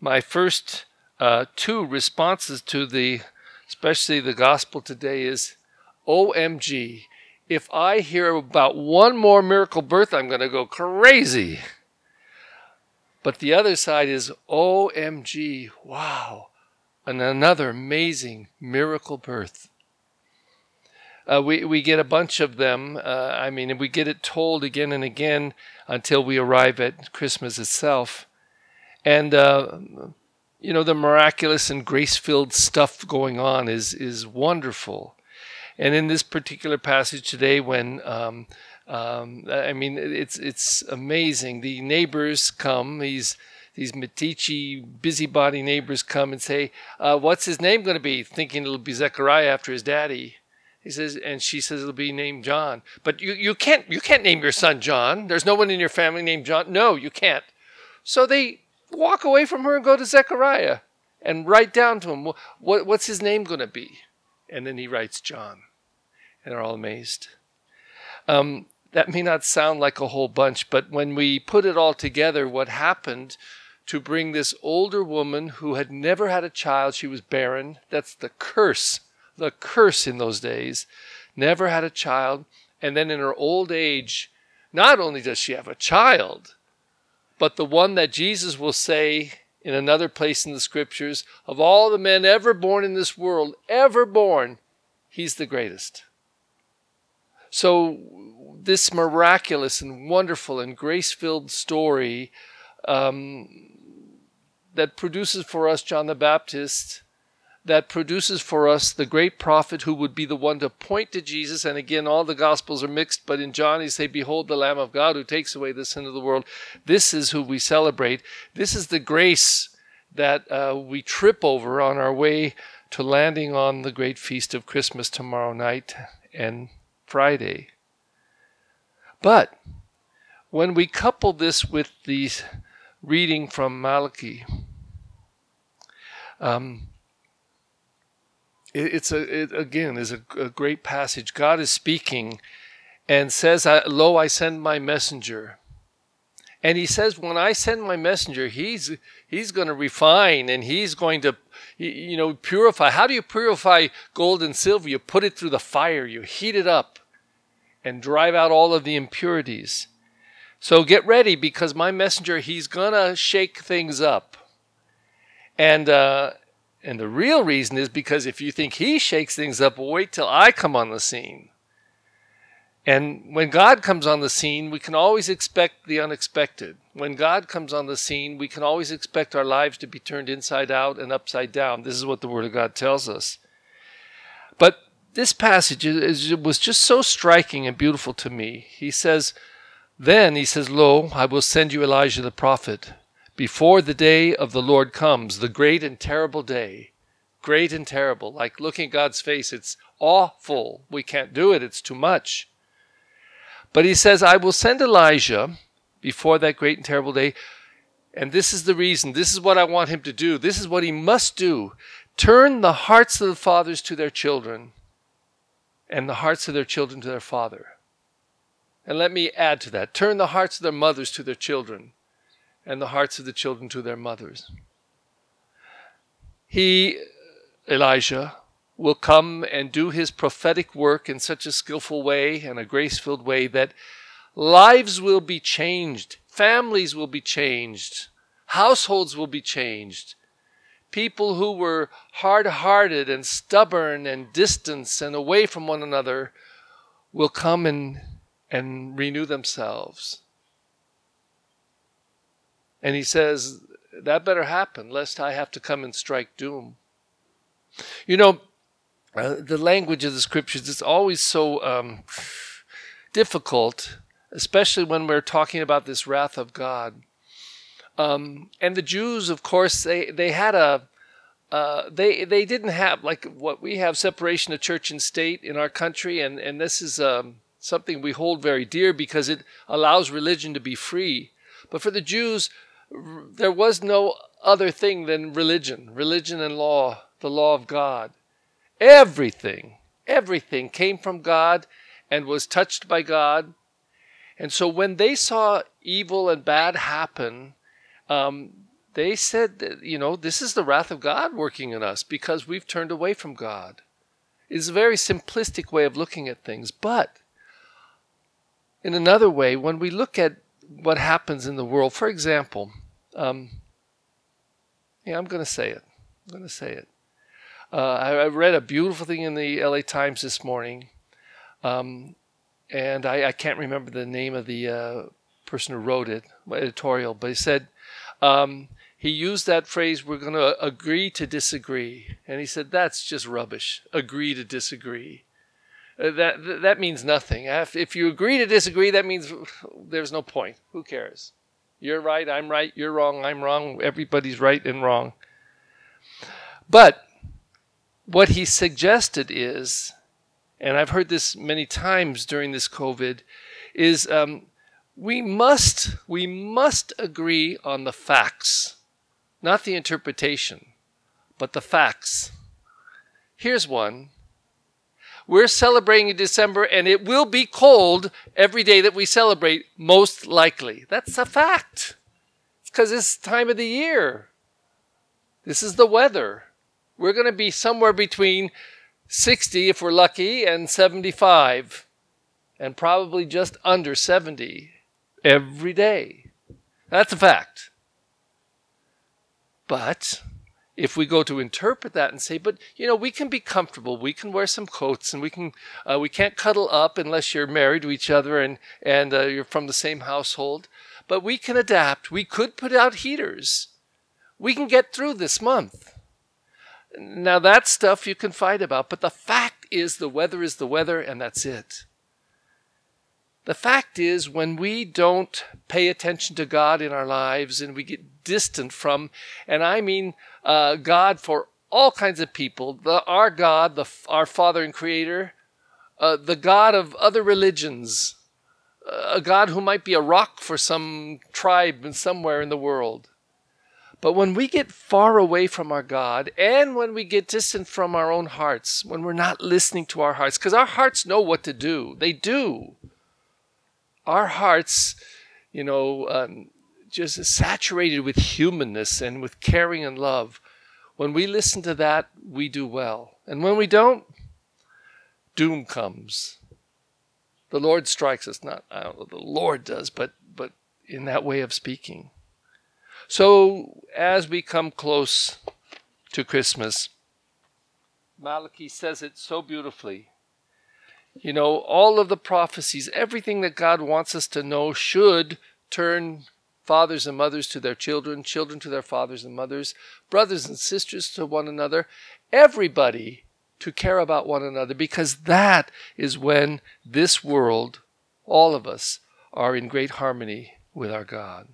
my first two responses to especially the gospel today is, OMG, if I hear about one more miracle birth, I'm going to go crazy. But the other side is, OMG, wow, and another amazing miracle birth. We get a bunch of them. We get it told again and again until we arrive at Christmas itself. And, the miraculous and grace-filled stuff going on is wonderful. And in this particular passage today, when... it's amazing. The neighbors come, these Metici, busybody neighbors come and say, what's his name going to be? Thinking it'll be Zechariah after his daddy. He says, and she says it'll be named John. But you can't name your son John. There's no one in your family named John. No, you can't. So they walk away from her and go to Zechariah and write down to him, what's his name going to be? And then he writes John. And they're all amazed. That may not sound like a whole bunch, but when we put it all together, what happened to bring this older woman who had never had a child, she was barren, that's the curse in those days, never had a child, and then in her old age, not only does she have a child, but the one that Jesus will say in another place in the scriptures, of all the men ever born in this world, he's the greatest. So this miraculous and wonderful and grace-filled story that produces for us John the Baptist, that produces for us the great prophet who would be the one to point to Jesus. And again, all the Gospels are mixed, but in John, he say, behold the Lamb of God who takes away the sin of the world. This is who we celebrate. This is the grace that we trip over on our way to landing on the great feast of Christmas tomorrow night and Friday. But when we couple this with the reading from Malachi, it again is a great passage. God is speaking and says, "Lo, I send my messenger." And he says, when I send my messenger, he's going to refine and he's going to, purify. How do you purify gold and silver? You put it through the fire, you heat it up and drive out all of the impurities. So get ready because my messenger, he's going to shake things up. And the real reason is because if you think he shakes things up, wait till I come on the scene. And when God comes on the scene, we can always expect the unexpected. When God comes on the scene, we can always expect our lives to be turned inside out and upside down. This is what the Word of God tells us. But this passage was just so striking and beautiful to me. He says, Lo, I will send you Elijah the prophet before the day of the Lord comes, the great and terrible day. Great and terrible. Like looking at God's face, it's awful. We can't do it. It's too much. But he says, I will send Elijah before that great and terrible day. And this is the reason. This is what I want him to do. This is what he must do. Turn the hearts of the fathers to their children and the hearts of their children to their father. And let me add to that. Turn the hearts of their mothers to their children and the hearts of the children to their mothers. He, Elijah, will come and do his prophetic work in such a skillful way and a grace-filled way that lives will be changed, families will be changed, households will be changed. People who were hard-hearted and stubborn and distant and away from one another will come and renew themselves. And he says, that better happen, lest I have to come and strike doom. The language of the scriptures is always so difficult, especially when we're talking about this wrath of God. And the Jews, of course, they didn't have like what we have, separation of church and state in our country, and this is something we hold very dear because it allows religion to be free. But for the Jews, there was no other thing than religion and law, the law of God. Everything came from God and was touched by God. And so when they saw evil and bad happen, They said, that, you know, this is the wrath of God working in us because we've turned away from God. It's a very simplistic way of looking at things. But in another way, when we look at what happens in the world, for example, I'm going to say it. I read a beautiful thing in the LA Times this morning, and I can't remember the name of the person who wrote it, my editorial, but he said, he used that phrase, we're going to agree to disagree. And he said, that's just rubbish. Agree to disagree. That means nothing. If you agree to disagree, that means there's no point. Who cares? You're right, I'm right, you're wrong, I'm wrong, everybody's right and wrong. But what he suggested is, and I've heard this many times during this COVID, is we must agree on the facts. Not the interpretation, but the facts. Here's one. We're celebrating in December, and it will be cold every day that we celebrate, most likely. That's a fact. It's because it's time of the year. This is the weather. We're going to be somewhere between 60, if we're lucky, and 75, and probably just under 70 every day. That's a fact. But if we go to interpret that and say, but, you know, we can be comfortable. We can wear some coats and we can't cuddle up unless you're married to each other and you're from the same household. But we can adapt. We could put out heaters. We can get through this month. Now, that stuff you can fight about. But the fact is the weather, and that's it. The fact is, when we don't pay attention to God in our lives and we get distant from, and I mean God for all kinds of people, our God, our Father and Creator, the God of other religions, a God who might be a rock for some tribe and somewhere in the world. But when we get far away from our God and when we get distant from our own hearts, when we're not listening to our hearts, because our hearts know what to do, they do. Our hearts, you know, just saturated with humanness and with caring and love. When we listen to that, we do well. And when we don't, doom comes. The Lord strikes us. Not, I don't know, the Lord does, but in that way of speaking. So as we come close to Christmas, Malachi says it so beautifully. You know, all of the prophecies, everything that God wants us to know should turn fathers and mothers to their children, children to their fathers and mothers, brothers and sisters to one another, everybody to care about one another, because that is when this world, all of us, are in great harmony with our God.